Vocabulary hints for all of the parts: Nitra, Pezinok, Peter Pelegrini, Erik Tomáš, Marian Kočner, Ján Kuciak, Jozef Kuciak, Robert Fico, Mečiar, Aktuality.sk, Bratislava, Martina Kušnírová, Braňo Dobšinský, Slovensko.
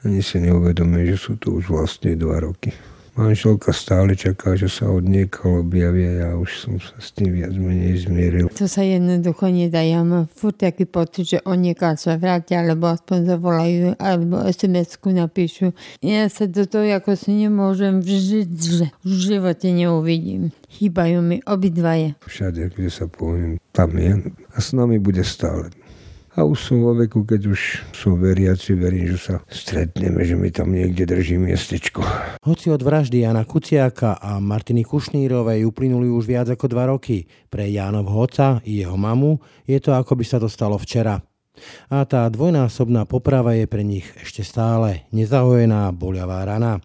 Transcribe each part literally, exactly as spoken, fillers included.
Ani si neuvedomuje, že sú to už vlastne dva roky. Manželka stále čaká, že sa od niekaľ objavia, ja už som sa s tým viac menej zmieril. To sa jednoducho nedá, ja mám furt taký pocit, že od niekaľ sa vrátia, alebo aspoň zavolajú, alebo es em esku napíšu. Ja sa do toho ako si nemôžem vžiť, že v živote neuvidím. Chýbajú mi obidvaje. Všade, kde sa pohnem, tam je a s nami bude stále. A už som vo veku, keď už som veriaci, verím, že sa stretneme, že mi tam niekde drží miestečko. Hoci od vraždy Jána Kuciaka a Martiny Kušnírovej uplynuli už viac ako dva roky, pre Jánovho otca i jeho mamu je to, ako by sa to stalo včera. A tá dvojnásobná poprava je pre nich ešte stále nezahojená boľavá rana.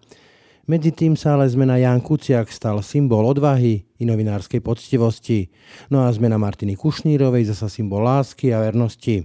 Medzi tým sa ale zmena Ján Kuciak stal symbol odvahy i novinárskej poctivosti, no a zmena Martiny Kušnírovej zasa symbol lásky a vernosti.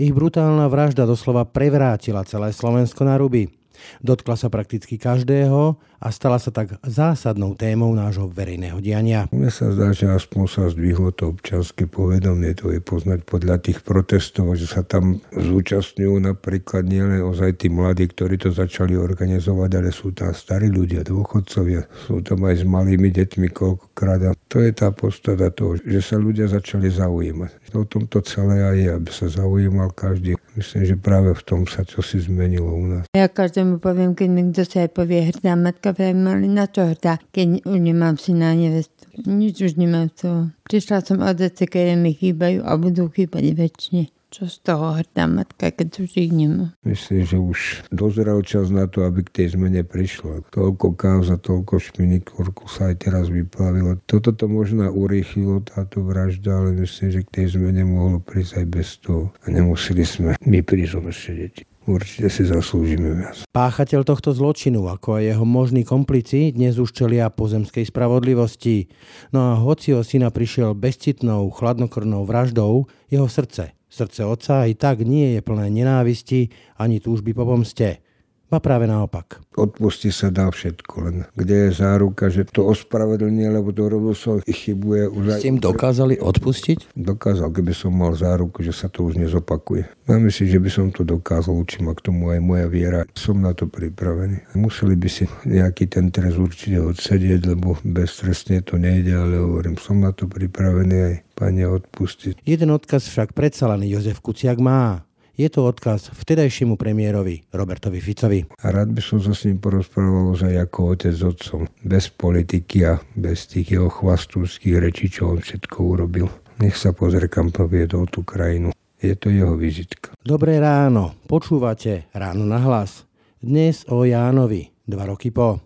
Ich brutálna vražda doslova prevrátila celé Slovensko na ruby. Dotkla sa prakticky každého a stala sa tak zásadnou témou nášho verejného diania. Mne sa zdá, že aspoň sa zdvihlo to občianske povedomie, to je poznať podľa tých protestov, že sa tam zúčastňujú napríklad nielen ozaj tí mladí, ktorí to začali organizovať, ale sú tam starí ľudia, dôchodcovia, sú tam aj s malými deťmi koľkokrát. To je tá podstata toho, že sa ľudia začali zaujímať. O tomto celé aj je, aby sa zaujímal každý. Myslím, že práve v tom sa čosi zmenilo u nás. Ja každému poviem, keď mi kto sa aj povie hrdá matka, poviem, ale na čo hrdá, keď už nemám syna a nevestu. Nič už nemám z toho. Prišla som od otca, ktoré mi chýbajú a budú chýbať väčšine. Čo z toho hrdá matka, keď už ich nemám? Myslím, že už dozrel čas na to, aby k tej zmene prišlo. Toľko kauza, toľko šminikúrku sa aj teraz vyplavilo. Toto to možno urýchlilo táto vražda, ale myslím, že k tej zmene mohlo prísť aj bez toho. A nemuseli sme my prísť ešte deti. Určite si zaslúžime viac. Páchateľ tohto zločinu, ako aj jeho možní komplici, dnes už čelia pozemskej spravodlivosti. No a hoci ho syna prišiel bezcitnou, chladnokrvnou vraždou, jeho srdce, srdce otca, i tak nie je plné nenávisti ani túžby po pomste. Ba práve naopak. Odpustiť sa dá všetko, len kde je záruka, že to ospravedlnie, lebo to robil som chybuje. Už ste im dokázali odpustiť? Dokázal, keby som mal záruku, že sa to už nezopakuje. Ja myslím, že by som to dokázal, učím a k tomu aj moja viera. Som na to pripravený. Museli by si nejaký ten trest určite odsedieť, lebo beztrestne to nejde, ale hovorím, som na to pripravený aj Pane odpustiť. Jeden odkaz však predsa len Jozef Kuciak má. Je to odkaz vtedajšiemu premiérovi Robertovi Ficovi. A rád by som sa s ním porozprával aj ako otec s otcom. Bez politiky a bez tých jeho chvastúrských rečí, čo on všetko urobil. Nech sa pozrie, kam poviedol tú krajinu. Je to jeho vizitka. Dobré ráno. Počúvate Ráno na hlas. Dnes o Jánovi, dva roky po.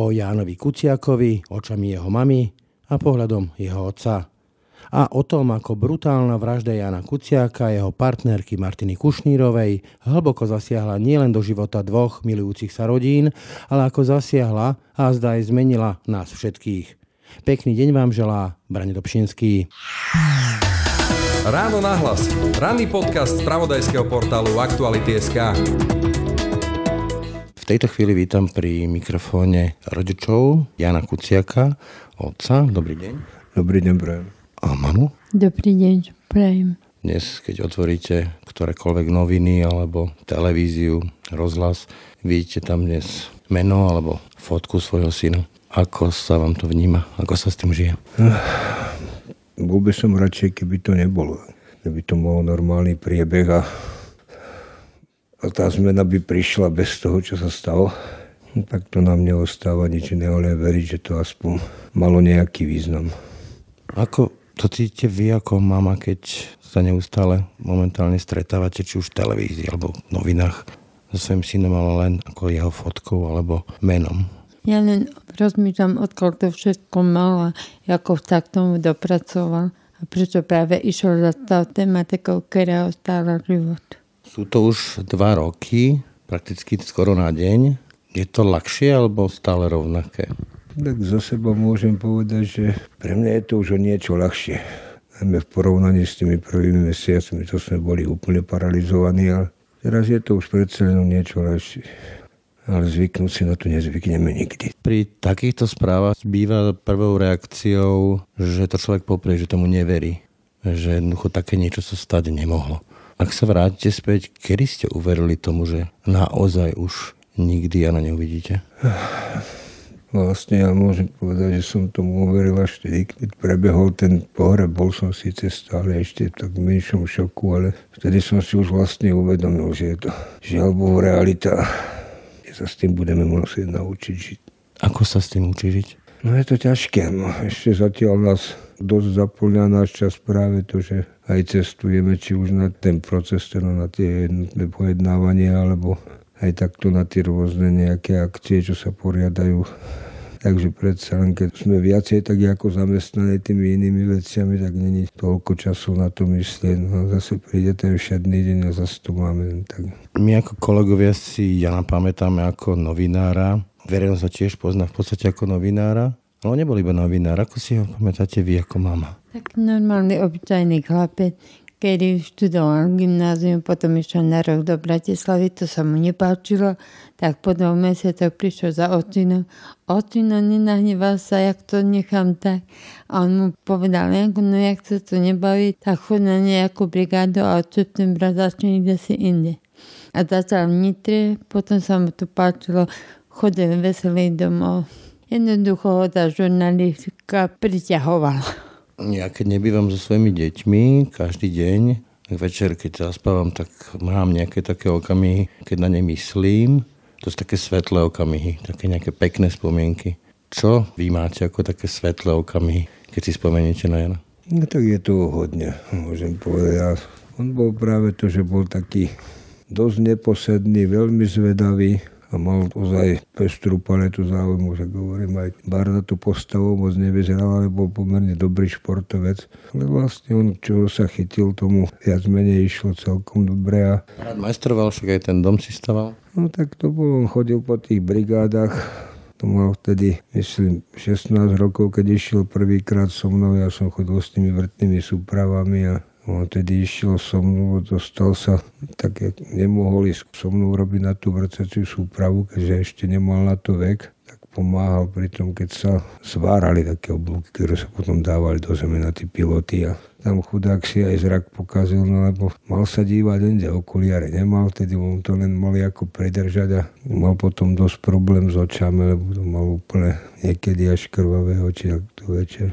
O Jánovi Kuciakovi, očami jeho mamy a pohľadom jeho otca. A o tom, ako brutálna vražda Jána Kuciaka a jeho partnerky Martiny Kušnírovej hlboko zasiahla nielen do života dvoch milujúcich sa rodín, ale ako zasiahla a zdá aj zmenila nás všetkých. Pekný deň vám želá Braňo Dobšinský. Ráno na hlas. Ranný podcast z pravodajského portálu Aktuality.sk. V tejto chvíli vítam pri mikrofóne rodičov Jána Kuciaka, otca. Dobrý deň. Dobrý deň, Braňo. A mamu? Dobrý deň, prajem. Dnes, keď otvoríte ktorékoľvek noviny alebo televíziu, rozhlas, vidíte tam dnes meno alebo fotku svojho syna. Ako sa vám to vníma? Ako sa s tým žije? Bol by som radšej, keby to nebolo. Keby to malo normálny priebeh a, a tá zmena by prišla bez toho, čo sa stalo. Tak to nám neostáva nič iného, ale veriť, že to aspoň malo nejaký význam. Ako to cítite vy ako mama, keď sa neustále momentálne stretávate, či už v televízii alebo v novinách so svojím synom, ale len ako jeho fotkou alebo menom? Ja len rozmýšľam, odkiaľ to všetko mal a ako sa k tomu dopracoval a prečo práve išiel za tou tematikou, ktorá ostáva život. Sú to už dva roky, prakticky skoro na deň. Je to ľahšie alebo stále rovnaké? Tak za seba môžem povedať, že pre mňa je to už o niečo ľahšie. Najmä v porovnaní s tými prvými mesiacmi, to sme boli úplne paralizovaní, ale teraz je to už predsa len niečo ľahšie. Ale zvyknúť si na to nezvykneme nikdy. Pri takýchto správach býva prvou reakciou, že to človek poprie, že tomu neverí. Že jednoducho také niečo sa stať nemohlo. Ak sa vrátite späť, kedy ste uverili tomu, že naozaj už nikdy Jana neuvidíte? Vlastne ja môžem povedať, že som tomu uveril až vtedy, keď prebehol ten pohreb. Bol som síce stále ešte tak v menšom šoku, ale vtedy som si už vlastne uvedomil, že je to žiaľ Bohu realita. Ja sa s tým budeme musieť naučiť žiť. Ako sa s tým učiť žiť? No je to ťažké. No. Ešte zatiaľ nás dosť zaplňa náš čas práve to, že aj cestujeme, či už na ten proces, teda na tie jednotné pojednávania, alebo aj takto na tie rôzne nejaké akcie, čo sa poriadajú. Takže predsa len, keď sme viacej tak ako zamestnaní tými inými veciami, tak není toľko času na to myslieť. No zase príde ten všedný deň a zase to máme. Tak. My ako kolegovia si Jana pamätáme ako novinára. Verejnosť sa tiež pozná v podstate ako novinára. No nebol iba novinár. Ako si ho pamätáte vy ako mama? Tak normálny, obyčajný chlapec. Kedy študoval gymnázium, potom išiel na rok do Bratislavy, to sa mu nepáčilo, tak po dvoch mesiacoch prišiel za otcinom. Otcino, nenahneval sa, jak to nechám tak. A on mu povedal, no jak sa to nebaví, tak chod na nejakú brigádu a od septembra začne kde si inde. A začal v Nitre, potom sa mu to páčilo, chodil veselý domov. Jednoducho ho tá žurnalistika priťahovala. Ja keď nebývam so svojimi deťmi každý deň, večer keď zaspávam, tak mám nejaké také okamihy, keď na ne myslím. To sú také svetlé okamihy, také nejaké pekné spomienky. Čo vy máte ako také svetlé okamihy, keď si spomeniete na Jana? No tak je to hodne, môžem povedať. On bol práve to, že bol taký dosť neposedný, veľmi zvedavý. A mal ozaj pestrú paletu záujmu, že hovorím, aj Barda tú postavu moc nevyzeral, ale bol pomerne dobrý športovec. Ale vlastne on, čoho sa chytil, tomu viac menej išlo celkom dobre. A rád majstroval, však aj ten dom si staval? No tak to bol, on chodil po tých brigádach. To mal vtedy, myslím, šestnásť rokov, keď išiel prvýkrát so mnou. Ja som chodil s tými vrtnými súpravami a on tedy išiel so mnou, dostal sa, tak nemohol ísť so mnou robiť na tú vrcaciu súpravu, keďže ešte nemal na to vek, tak pomáhal pri tom, keď sa zvárali také oblúky, ktoré sa potom dávali do zeme na tí piloty. A tam chudák si aj zrak pokazil, no lebo mal sa dívať inde, okuliare nemal, tedy on to len mal ako predržať a mal potom dosť problém s očami, lebo to mal úplne niekedy až krvavé oči, tak to večer.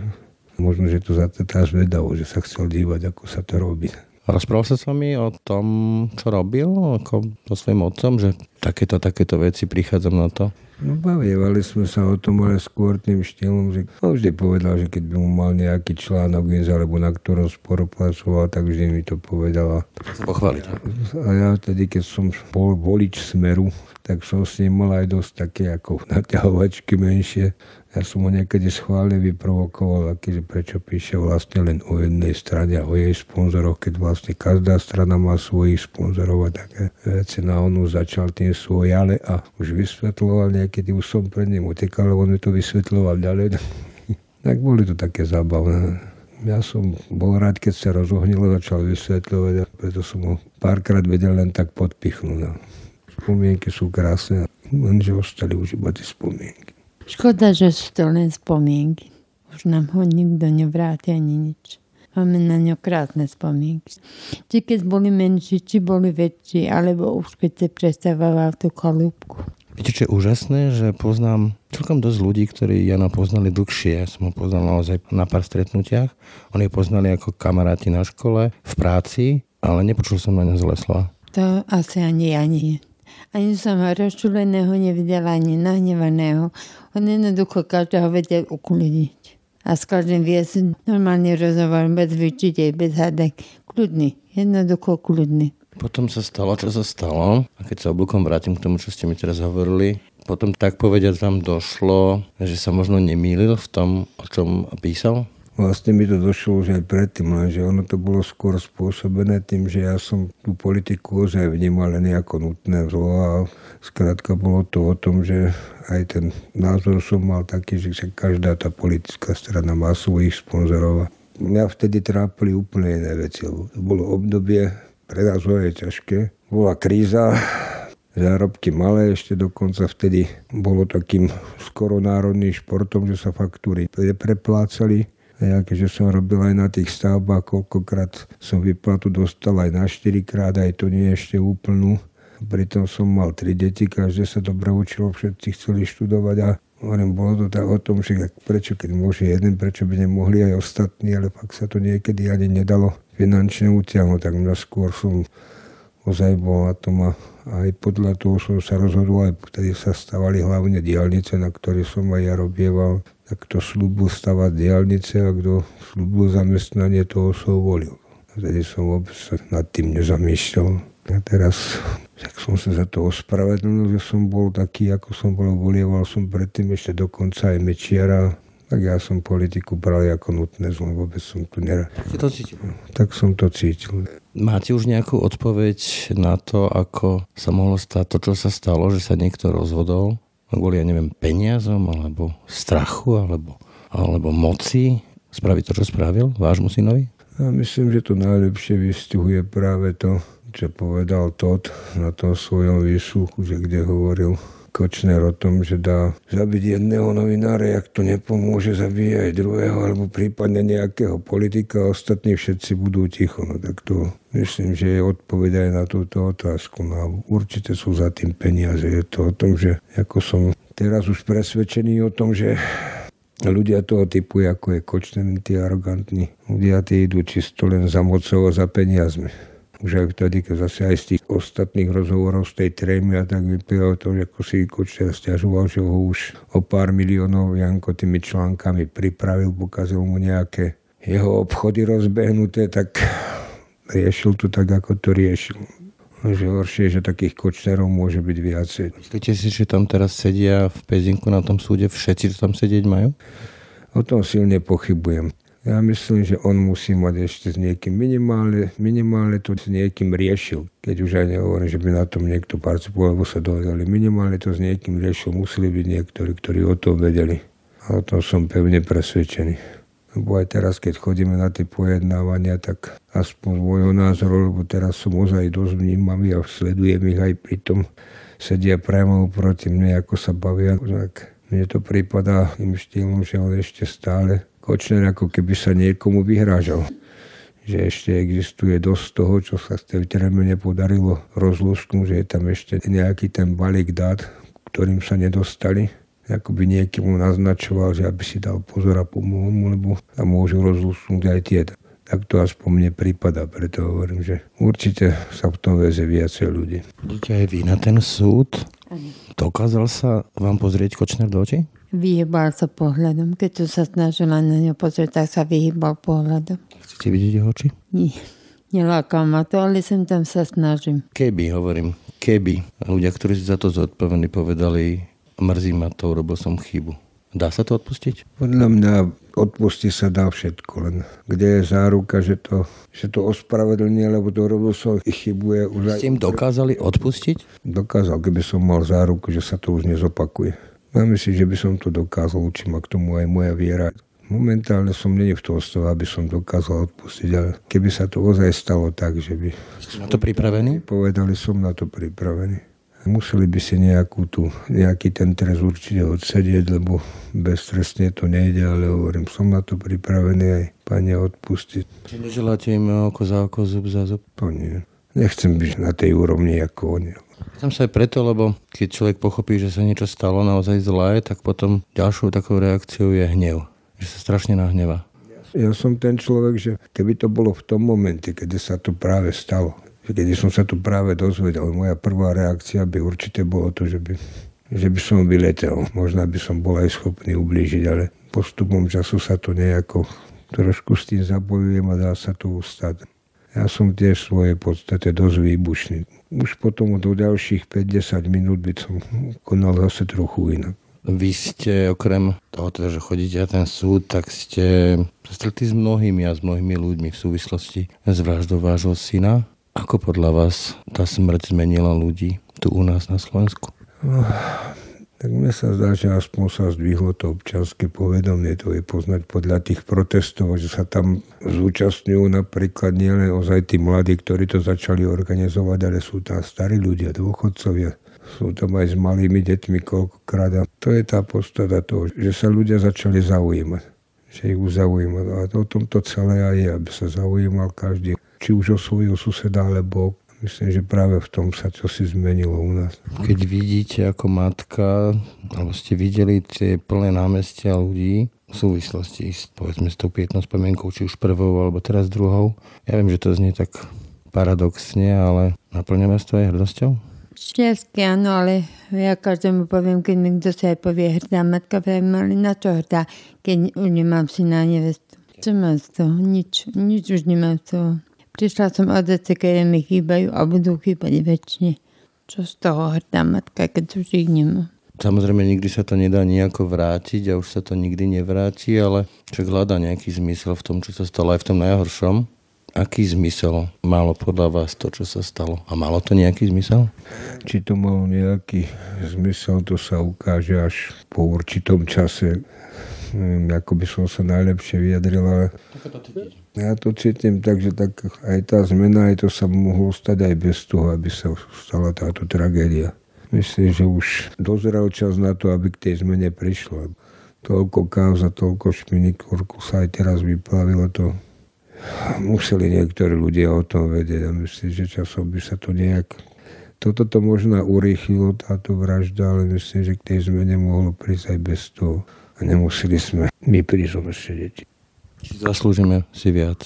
Možno, že to za tá zvedavo, že sa chcel dívať, ako sa to robí. Rozprával sa s vami o tom, čo robil, ako so svojím otcom, že takéto, takéto veci, prichádzam na to? No bavievali sme sa o tom, ale skôr tým štýlom, že on vždy povedal, že keď by mu mal nejaký článok inz, alebo na ktorom sporo pracoval, tak vždy mi to povedal. Pochváliť. A ja vtedy, keď som bol volič Smeru, tak som s ním mal aj dosť také ako naťahovačky menšie. Ja som ho niekedy schválne vyprovokoval, akýže prečo píše vlastne len o jednej strane a o jej sponzoroch, keď vlastne každá strana má svojich sponzorov a také veci. Na onu začal tým svoj ale a už vysvetloval niekedy, už som pred ním utekal, lebo on mi to vysvetloval ďalej. Tak boli to také zábavné. Ja som bol rád, keď sa rozohnilo, začal vysvetľovať a preto som ho párkrát vedel len tak podpichnúť. Spomienky sú krásne, lenže ostali už iba tie spomienky. Škoda, že sú to len spomienky. Už nám ho nikto nevráti ani nič. Máme na ňo krásne spomienky. Či keď boli menší, či boli väčší, alebo už keď sa prestával tú kolúbku. Viete, čo je úžasné, že poznám celkom dosť ľudí, ktorí Jana poznali dlhšie. Ja som ho poznal naozaj na pár stretnutiach. Oni ho poznali ako kamaráti na škole, v práci, ale nepočul som na ňa zlé slova. To asi ani ja nie. Ani som ho rozčuleného nevidela, ani nahnevaného. On jednoducho každého vedel ukľudniť. A s každým viesť normálny rozhovor, bez výčitej, bez hádek. Kľudný, jednoducho kľudný. Potom sa stalo, čo sa stalo. A keď sa oblúkom vrátim k tomu, čo ste mi teraz hovorili, potom tak povediať vám došlo, že sa možno nemýlil v tom, o čom písal? Vlastne mi to došlo už aj predtým, lenže ono to bolo skôr spôsobené tým, že ja som tú politiku ozaj vnímal len ako nutné zlo a skrátka bolo to o tom, že aj ten názor som mal taký, že každá tá politická strana má svojich sponzorov a mňa vtedy trápili úplne iné veci. To bolo obdobie, pre nás je ťažké, bola kríza, zárobky malé, ešte dokonca vtedy bolo takým skoro národným športom, že sa faktúry preplácali. Ja keďže som robil aj na tých stavbách, koľkokrát som výplatu dostal aj na štyrikrát, aj to nie je ešte úplnú. Pritom som mal tri deti, každé sa dobre učilo, všetci chceli študovať a hovorím, bolo to tak o tom, že prečo keď môže jeden, prečo by nemohli aj ostatní, ale fakt sa to niekedy ani nedalo finančne utiahnuť, tak mňa skôr som ozaj bol na tom a aj podľa toho som sa rozhodol, aj vtedy sa stavali hlavne diaľnice, na ktoré som aj ja robieval. Tak to slúbil stavať diaľnice a kto slúbil zamestnanie, toho som volil. Vtedy som vôbec nad tým nezamýšľal. A teraz, tak som sa za to ospravedlnil, že som bol taký, ako som bol, volieval som predtým ešte dokonca aj mečiara. Tak ja som politiku bral ako nutné zlo, vôbec som tu nerad. To cítil? Tak som to cítil. Máte už nejakú odpoveď na to, ako sa mohlo stať to, čo sa stalo, že sa niekto rozhodol? Kvôli, ja neviem, peniazom, alebo strachu, alebo, alebo moci spraviť to, čo spravil vášmu synovi? Ja myslím, že to najlepšie vystihuje práve to, čo povedal Todd na tom svojom výsluchu, že kde hovoril Kočner o tom, že dá zabiť jedného novinára, ak to nepomôže, zabije aj druhého, alebo prípadne nejakého politika a ostatní všetci budú ticho. No tak to myslím, že je odpoveď aj na túto otázku. No určite sú za tým peniaze. Je to o tom, že ako som teraz už presvedčený o tom, že ľudia toho typu, ako je Kočner, tí arogantní ľudia, tí idú čisto len za mocou a za peniazmi. Už aj vtedy, keď zase aj z tých ostatných rozhovorov z tej trémy a tak vyplývalo to, že ako si Kočner sťažoval, že ho už o pár miliónov Janko tými článkami pripravil, pokazil mu nejaké jeho obchody rozbehnuté, tak riešil to tak, ako to riešil. Že horšie, že takých Kočnerov môže byť viacej. Myslíte si, že tam teraz sedia v Pezinku na tom súde všetci, čo tam sedieť majú? O tom silne pochybujem. Ja myslím, že on musí mať ešte s niekým minimálne, minimálne to s niekým riešil. Keď už aj nehovorím, že by na tom niekto participoval, lebo sa dovedali. Minimálne to s niekým riešil. Museli byť niektorí, ktorí o tom vedeli. A o tom som pevne presvedčený. Lebo aj teraz, keď chodíme na tie pojednávania, tak aspoň môjho názoru, lebo teraz som ozaj dosť vnímavý a sledujem ich aj pri tom. Sedia priamo proti mne, ako sa bavia. Tak mne to prípadá tým štýlom, že on ešte stále Kočner ako keby sa niekomu vyhrážal. Že ešte existuje dosť toho, čo sa v tej tréme nepodarilo rozlúsknuť, že je tam ešte nejaký ten balík dát, ktorým sa nedostali. Akoby niekomu naznačoval, že aby si dal pozor a pomohol mu, lebo sa môžu rozlúsknuť aj tie. Tak to aspoň mne prípada, preto hovorím, že určite sa v tom väze viacej ľudí. Budete aj vy na ten súd? Dokázal sa vám pozrieť Kočner do očí? Vyhýbal sa pohľadom. Keď tu sa snažila na ňo pozrieť, tak sa vyhýbal pohľadom. Chcete vidieť jeho oči? Nie. Nelákal ma to, ale sem tam sa snažím. Keby, hovorím, keby. Ľudia, ktorí si za to zodpovední, povedali, mrzí ma to, robil som chybu. Dá sa to odpustiť? Podľa mňa odpustiť sa dá všetko, len kde je záruka, že to, že to ospravedlnie, lebo to robil som chybu. Už ste im dokázali odpustiť? Dokázal, keby som mal záruku, že sa to už nezopakuje. Mám si, že by som to dokázal, učí ma k tomu aj moja viera. Momentálne som nie v tom stave, aby som dokázal odpustiť, ale keby sa to ozaj stalo tak, že by... Ste na to pripravení? Povedali, som na to pripravený. Museli by si nejakú tu, nejaký ten trest určite odsedieť, lebo beztrestne to nejde, ale hovorím, som na to pripravený aj Pane odpustiť. Či neželáte im oko za oko, zub za zub? To nie. Nechcem byť na tej úrovni ako oni. Tam sa aj preto, lebo keď človek pochopí, že sa niečo stalo naozaj zlé, tak potom ďalšou takou reakciou je hnev. Že sa strašne nahnevá. Ja som ten človek, že keby to bolo v tom momente, kedy sa to práve stalo, kedy som sa to práve dozvedel, moja prvá reakcia by určite bolo to, že by, že by som vyletel. Možno by som bol aj schopný ublížiť, ale postupom času sa to nejako trošku s tým zabojujem a dá sa to ustať. Ja som tiež v svojej podstate dosť výbušný. Už potom do ďalších päť až desať minút by som konal zase trochu inak. Vy ste okrem toho, teda, že chodíte na ten súd, tak ste sa stretli s mnohými a s mnohými ľuďmi v súvislosti s vraždou vášho syna. Ako podľa vás tá smrť zmenila ľudí tu u nás na Slovensku? No, tak mne sa zdá, že aspoň sa zdvihlo to občianske povedomie, to je poznať podľa tých protestov, že sa tam zúčastňujú napríklad nielen ozaj tí mladí, ktorí to začali organizovať, ale sú tam starí ľudia, dôchodcovia, sú tam aj s malými deťmi koľkokrát. To je tá podstata toho, že sa ľudia začali zaujímať. že ich zaujíma. A o tomto celé aj je, aby sa zaujímal každý, či už o svojho suseda, alebo myslím, že práve v tom sa čosi zmenilo u nás. Keď vidíte ako matka, alebo ste videli tie plné námestia ľudí v súvislosti s, povedzme, s tou pietnou spomienkou, či už prvou, alebo teraz druhou. Ja viem, že to znie tak paradoxne, ale naplňa vás to aj hrdosťou? Šťastky áno, ale ja každému poviem, keď mi kto sa aj povie hrdá matka, pravím, ale na čo hrdá, keď už nemám syna a nevestu. Čo mám z toho? Nič. Nič už nemám z toho. Prišla som od deti, ktoré mi chýbajú a budú chýbať väčšine. Čo z toho hrdá matka, keď už ich nemá? Samozrejme, nikdy sa to nedá nejako vrátiť a už sa to nikdy nevráti, ale čo hľadá nejaký zmysel v tom, čo sa stalo aj v tom najhoršom? Aký zmysel malo podľa vás to, čo sa stalo? A malo to nejaký zmysel? Či to malo nejaký zmysel, to sa ukáže až po určitom čase. Neviem, ako by som sa najlepšie vyjadril, ale ja to cítim tak, že tak aj tá zmena, aj to sa mohlo stať aj bez toho, aby sa stala táto tragédia. Myslím, že už dozrel čas na to, aby k tej zmene prišlo. Toľko káuz a toľko špiníkorku sa aj teraz vyplavilo to. Museli niektorí ľudia o tom vedieť a myslím, že časom by sa to nejak... Toto to možno urýchlilo táto vražda, ale myslím, že k tej zmene mohlo prísť aj bez toho. A nemuseli sme my prísť ešte deti. Či zaslúžime si viac?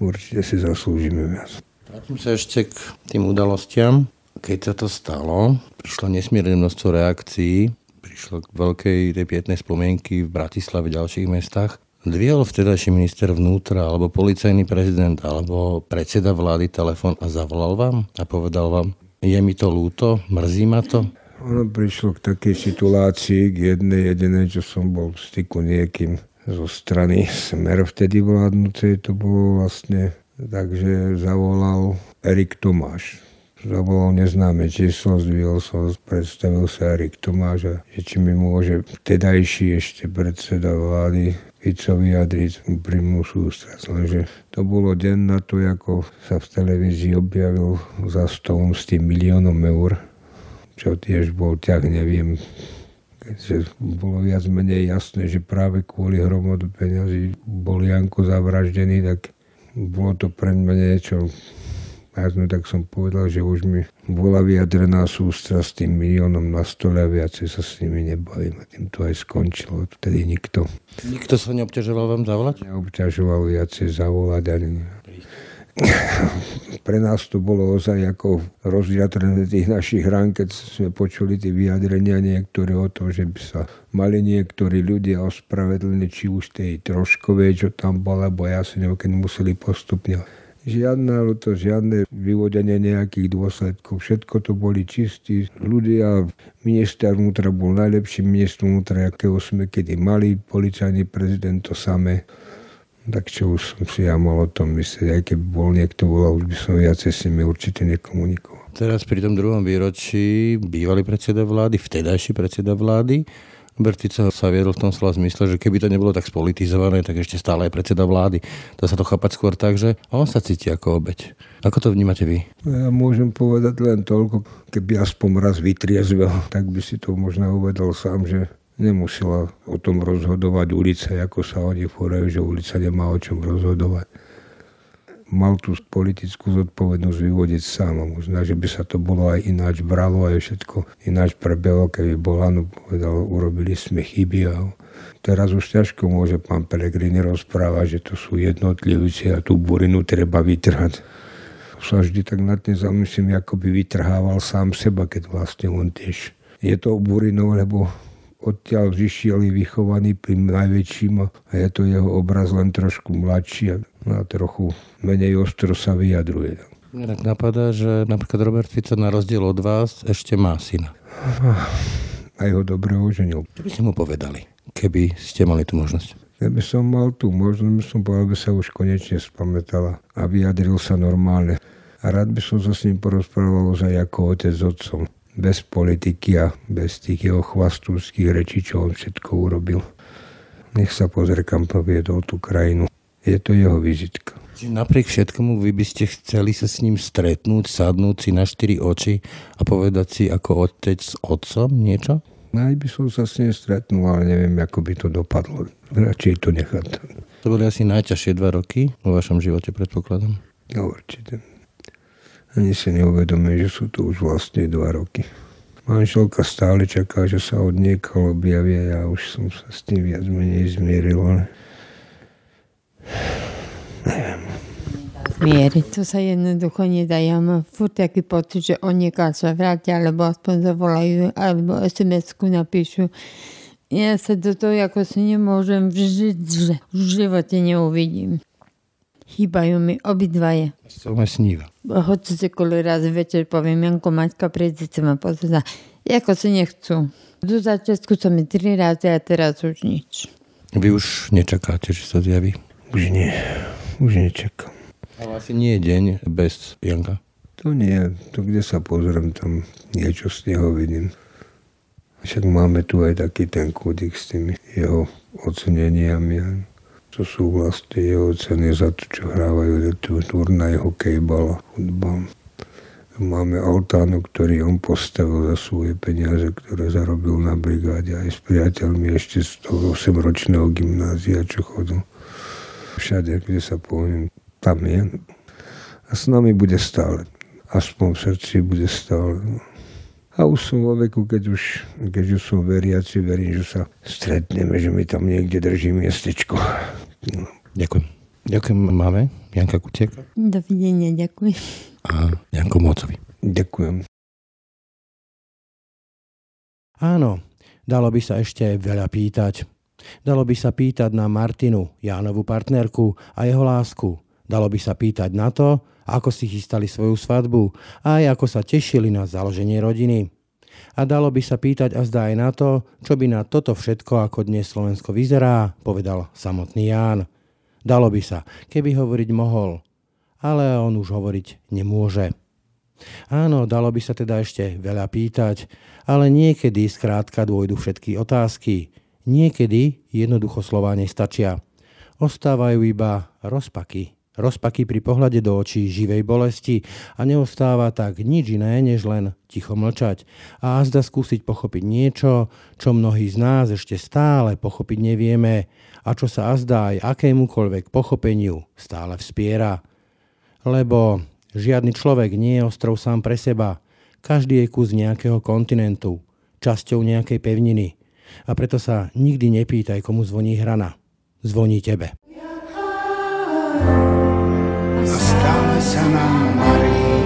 Určite si zaslúžime viac. Vrátim sa ešte k tým udalostiam. Keď sa to stalo, prišlo nesmierne množstvo reakcií, prišlo k veľkej tej pietnej spomienky v Bratislave a ďalších mestách. Dvihol vtedajší minister vnútra, alebo policajný prezident, alebo predseda vlády telefón a zavolal vám a povedal vám, je mi to ľúto, mrzí ma to? Ono prišlo k takej situácii, k jednej jedinej, čo som bol v styku niekým zo strany Smer vtedy vládnucej, to bolo vlastne, takže zavolal Erik Tomáš. Zavolal neznáme číslo, zdvihol som, predstavil sa Erik Tomáš, že či mi môže vtedajší ešte predseda vlády Fico vyjadriť mu príjmu sústrasť. Lenže to bolo deň na to, ako sa v televízii objavil za stovom s tým miliónom eur, čo tiež bol ťah, neviem. Keďže bolo viac menej jasné, že práve kvôli hromadu peňazí bol Janko zavraždený, tak bolo to pre mňa niečo... A ja tak som povedal, že už mi bola vyjadrená sústra s tým miliónom na stole a viacej sa s nimi nebavím. A tým to aj skončilo. Vtedy nikto. Nikto sa neobťažoval vám zavolať? Neobťažoval viacej zavolať ani. Pre nás to bolo ozaj ako rozdiatrené tých našich rán, keď sme počuli tie vyjadrenia niektoré o tom, že by sa mali niektorí ľudia ospravedlniť, či už tej troškovej, čo tam bola, bo ja si neviem, keď museli postupne... Žiadne to, žiadne vyvodenie nejakých dôsledkov. Všetko to boli čistí ľudia. Minister vnútra bol najlepší minister vnútra, akého sme kedy mali. Policajný prezident to samé. Tak čo už som si ja mal o tom myslieť. Aj keby bol niekto volal, už by som viacej s nimi určite nekomunikoval. Teraz pri tom druhom výročí bývalý predseda vlády, vtedajší predseda vlády, Robert Fico sa viedol v tom slova zmysle, že keby to nebolo tak spolitizované, tak ešte stále je predseda vlády. Dá sa to chápať skôr tak, že on sa cíti ako obeť. Ako to vnímate vy? Ja môžem povedať len toľko, keby aspoň raz vytriezvel, tak by si to možno uvedol sám, že nemusela o tom rozhodovať ulica, ako sa oni furajú, že ulica nemá o čom rozhodovať. Mal tú politickú zodpovednosť vyvodiť sám a možno, že by sa to bolo aj ináč bralo, aj všetko ináč prebehlo, keby bola, no povedal, urobili sme chyby a teraz už ťažko môže pán Pelegrini rozprávať, že to sú jednotlivci a tú burinu treba vytrhať. Sa vždy tak nad tým zamyslím, ako by vytrhával sám seba, keď vlastne on tiež je to burinou, lebo odtiaľ vyšiel je vychovaný pri najväčším a je to jeho obraz len trošku mladší a na trochu menej ostro sa vyjadruje. Mne tak napadá, že napríklad Robert Fico na rozdiel od vás ešte má syna. A jeho dobre oženil. Čo by ste mu povedali, keby ste mali tú možnosť? Keby som mal tú možnosť, by som povedal, aby sa už konečne spamätala a vyjadril sa normálne. A rád by som sa s ním porozprával aj ako otec s otcom. Bez politiky a bez tých jeho chvastúrských rečí, čo on všetko urobil. Nech sa pozrie, kam poviedol tú krajinu. Je to jeho vizitka. Napriek všetkomu, vy by ste chceli sa s ním stretnúť, sadnúť si na štyri oči a povedať si ako otec s otcom niečo? Aj by som sa s nej stretnul, ale neviem, ako by to dopadlo. Radšej to nechať. To boli asi najťažšie dva roky vo vašom živote, predpokladám? No, určite. Ani si neuvedomujem, že sú to už vlastne dva roky. Manželka stále čaká, že sa od niekal objavia. Ja už som sa s tým viac menej zmieril, ale... Neviem. Zmieriť, to sa jednoducho nedá. Ja mám furt taký pocit, že on niekal sa vrátia, alebo aspoň zavolajú, alebo es em esku napíšu. Ja sa do toho ako si nemôžem vžiť, že v živote neuvidím. Chýbajú mi obidvaje. Co ma sníva? Hoci si koľko raz večer poviem, Janko, Maťka, prejde sa ma pozrieť. Jako si nechcú. Do začiatku sa mi tri razy a teraz už nič. Vy už nečakáte, že sa zjaví? Už nie. Už nečakám. Ale asi nie je deň bez Janka? To nie. To, kde sa pozriem, tam niečo z neho vidím. Však máme tu aj taký ten kúdik s tými jeho oceneniami. To sú vlastne jeho ceny za to, čo hrávajú turnaj, hokejbal a futbal. Máme altánu, ktorý on postavil za svoje peniaze, ktoré zarobil na brigáde aj s priateľmi ešte z toho osemročného gymnázia, čo chodil. Všade, kde sa pohnem, tam je. A s nami bude stále. Aspoň v srdci bude stále. A už som vo veku, keď už, keď už som veriaci, verím, že sa stretneme, že mi tam niekde drží miestečko. No. Ďakujem. Ďakujem máme, Janka Kuciaka. Dovidenia, ďakujem. A Janko Mocovi. Ďakujem. Áno, dalo by sa ešte veľa pýtať. Dalo by sa pýtať na Martinu, Jánovu partnerku a jeho lásku. Dalo by sa pýtať na to, ako si chystali svoju svadbu a aj ako sa tešili na založenie rodiny. A dalo by sa pýtať a zdá aj na to, čo by na toto všetko, ako dnes Slovensko vyzerá, povedal samotný Ján. Dalo by sa, keby hovoriť mohol, ale on už hovoriť nemôže. Áno, dalo by sa teda ešte veľa pýtať, ale niekedy skrátka dôjdu všetky otázky. Niekedy jednoducho slová nestačia. Ostávajú iba rozpaky. Rozpaky pri pohľade do očí živej bolesti a neostáva tak nič iné, než len ticho mlčať a azda skúsiť pochopiť niečo, čo mnohí z nás ešte stále pochopiť nevieme a čo sa azda aj akémukoľvek pochopeniu stále vzpiera. Lebo žiadny človek nie je ostrov sám pre seba, každý je kus nejakého kontinentu, časťou nejakej pevniny a preto sa nikdy nepýtaj, komu zvoní hrana. Zvoní tebe. A stále sa nám marí,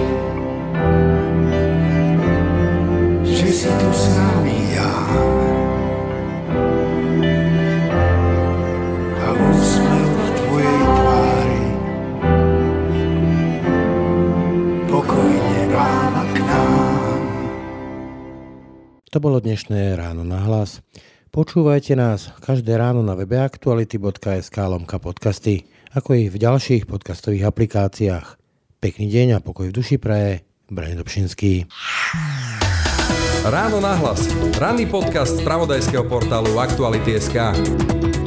že si tu s nami Ján. A úsmev v tvojej tvári pokojne pláva k nám. To bolo dnešné Ráno na hlas. Počúvajte nás každé ráno na webe aktuality bodka es ká lomka podcasty, ako i v ďalších podcastových aplikáciách. Pekný deň a pokoj v duši praje Braňo Dobšinský. Ráno na hlas. Ranný podcast z pravodajského portálu Aktuality bodka es ká.